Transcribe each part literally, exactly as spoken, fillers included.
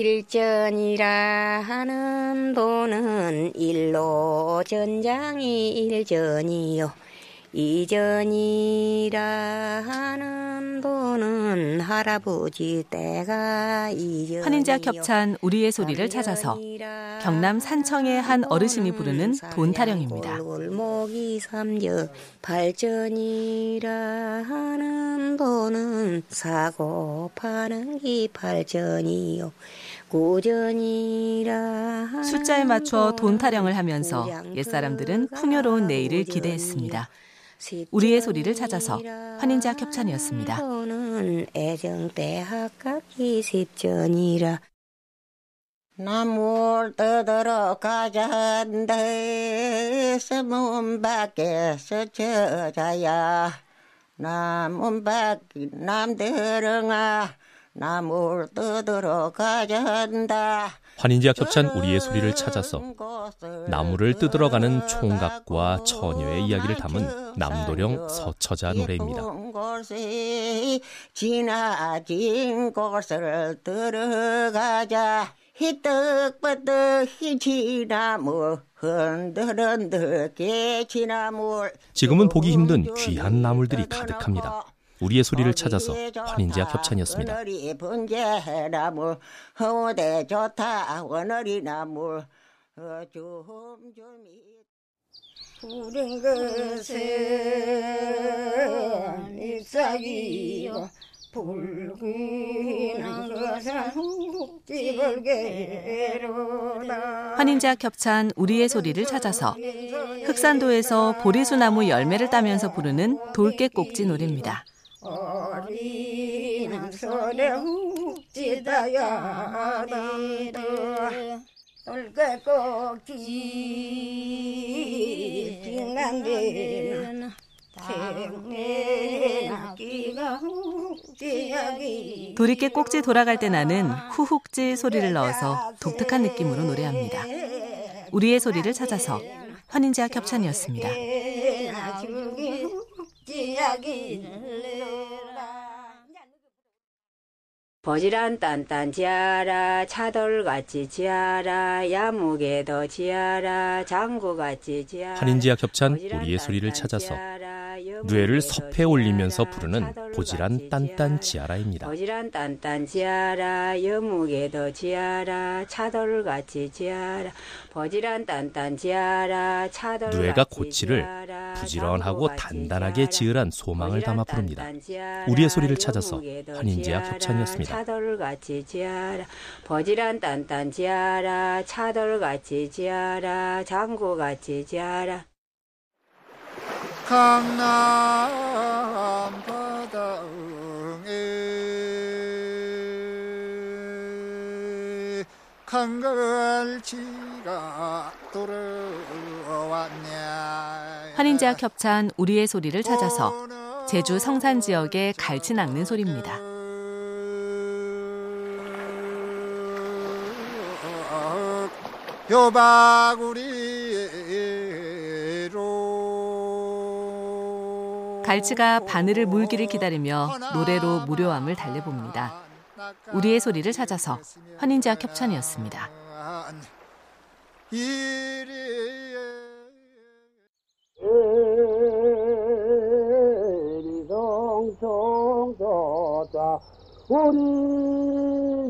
일전이라 하는 도는 일로 전장이 일전이요. 이전이라 하는 도는 할아버지 때가 이전이요. 한인제약 협찬 우리의 소리를 찾아서 경남 산청의 한 어르신이 부르는 돈 타령입니다. 골목이 삼전 발전이라 하는 도는 사고 파는 기 발전이요. 고전이라 숫자에 맞춰 돈 타령을 하면서 옛사람들은 풍요로운 내일을 기대했습니다. 우리의 소리를 찾아서 환인제약 협찬이었습니다. 나물 떠들어 가자한데서 문 밖에서 저자야 나문 밖이 남들응아 나물 뜯으러 가자한다. 환인제약 협찬 우리의 소리를 찾아서 나무를 뜯으러 가는 총각과 처녀의 이야기를 담은 남도령 서처자 노래입니다. 지나진 곳을 들어가자 희뜩버뜩 희지나무 흔들흔들 개지나무. 지금은 보기 힘든 귀한 나물들이 가득합니다. 우리의 소리를 찾아서 환인제약 협찬이었습니다. 푸른 것은 잎사귀요 붉은 것은 한국지벌개로다. 환인제약 협찬 우리의 소리를 찾아서 흑산도에서 보리수나무 열매를 따면서 부르는 돌깨꼭지 노래입니다. 어린 손에 훅지다야 아리다 돌깨꼭지 지난데나 생애 낙지가 훅지야기. 돌이깨꼭지 돌아갈 때 나는 후훅지 소리를 넣어서 독특한 느낌으로 노래합니다. 우리의 소리를 찾아서 환인제약 협찬이었습니다. 버지란 딴딴 지아라 차돌같이 지아라 야무게도 지아라 장구같이 지아라. 한인지학 협찬 우리의 소리를 찾아서 뇌를 섭에 올리면서 부르는 보지란 딴딴 지아라입니다. 보지란 딴딴 지아라 여무게도 지아라 차돌같이 지아라 보지란 딴딴 지아라 차돌. 뇌가 고치를 부지런하고 단단하게 지으란 소망을 담아 부릅니다. 우리의 소리를 찾아서 환인제약 협찬이었습니다. 차돌같이 지아라 보지란 딴딴 지아라 차돌같이 지아라 장구같이 지아라. 강남 바다응에 강갈치가 돌아왔냐. 한인제약 협찬 우리의 소리를 찾아서 제주 성산 지역의 갈치 낚는 소리입니다. 요바구리로 갈치가 바늘을 물기를 기다리며 노래로 무료함을 달래봅니다. 우리의 소리를 찾아서 환인제약 협찬이었습니다. 우리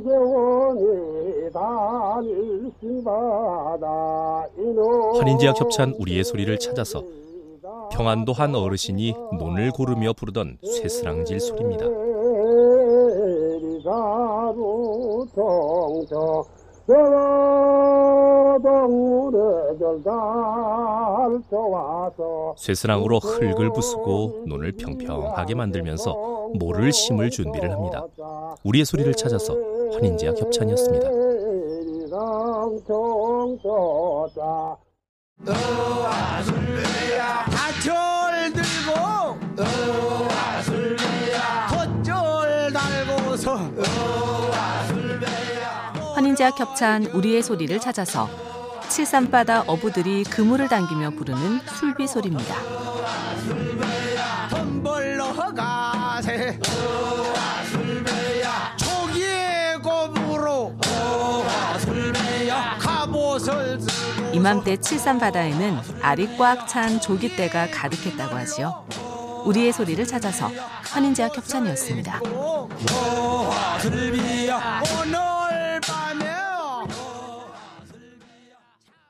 재원이 다닐 신바다 이노. 환인제약 협찬 우리의 소리를 찾아서 평안도 한 어르신이 논을 고르며 부르던 쇠스랑질 소리입니다. 쇠스랑으로 흙을 부수고 논을 평평하게 만들면서 모를 심을 준비를 합니다. 우리의 소리를 찾아서 환인제약 협찬이었습니다. 밧줄 들고 밧줄 달고서 환인제약 협찬 우리의 소리를 찾아서 칠산바다 어부들이 그물을 당기며 부르는 술비 소리입니다. 돈벌러가세 초기의 고부로 이맘때 칠산바다에는 알이 꽉 찬 조깃대가 가득했다고 하지요. 우리의 소리를 찾아서 환인제약 협찬이었습니다.